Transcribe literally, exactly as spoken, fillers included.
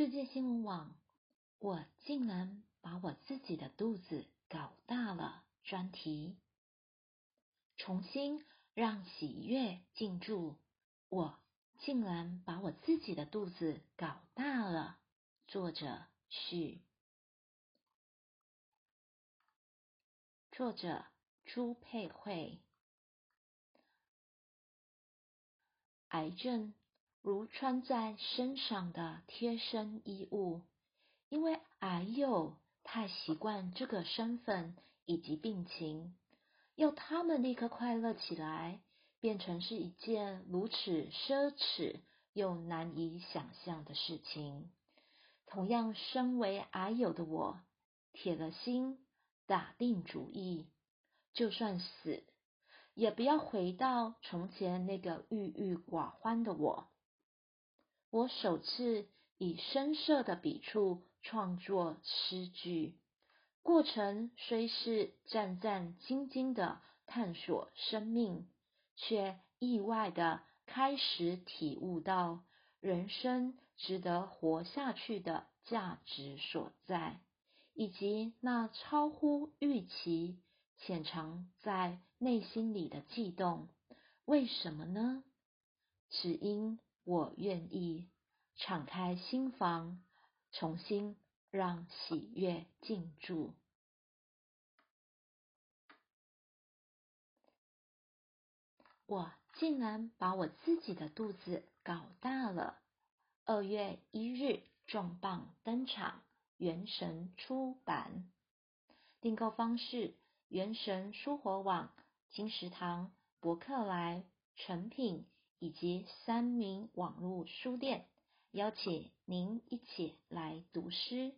世界新闻网，我竟然把我自己的肚子搞大了专题，重新让喜悦进驻。我竟然把我自己的肚子搞大了。作者是作者朱佩慧。癌症如穿在身上的贴身衣物，因为癌友太习惯这个身份以及病情，要他们立刻快乐起来，变成是一件如此奢侈又难以想象的事情。同样身为癌友的我，铁了心打定主意，就算死也不要回到从前那个郁郁寡欢的我。我首次以深色的笔触创作诗句，过程虽是战战兢兢的探索生命，却意外的开始体悟到人生值得活下去的价值所在，以及那超乎预期潜藏在内心里的悸动。为什么呢？只因我愿意敞开心房，重新让喜悦进驻。我竟然把我自己的肚子搞大了。二月一日重磅登场，原神出版。订购方式：原神书活网、金石堂、博客来、诚品以及三民网络书店，邀请您一起来读诗。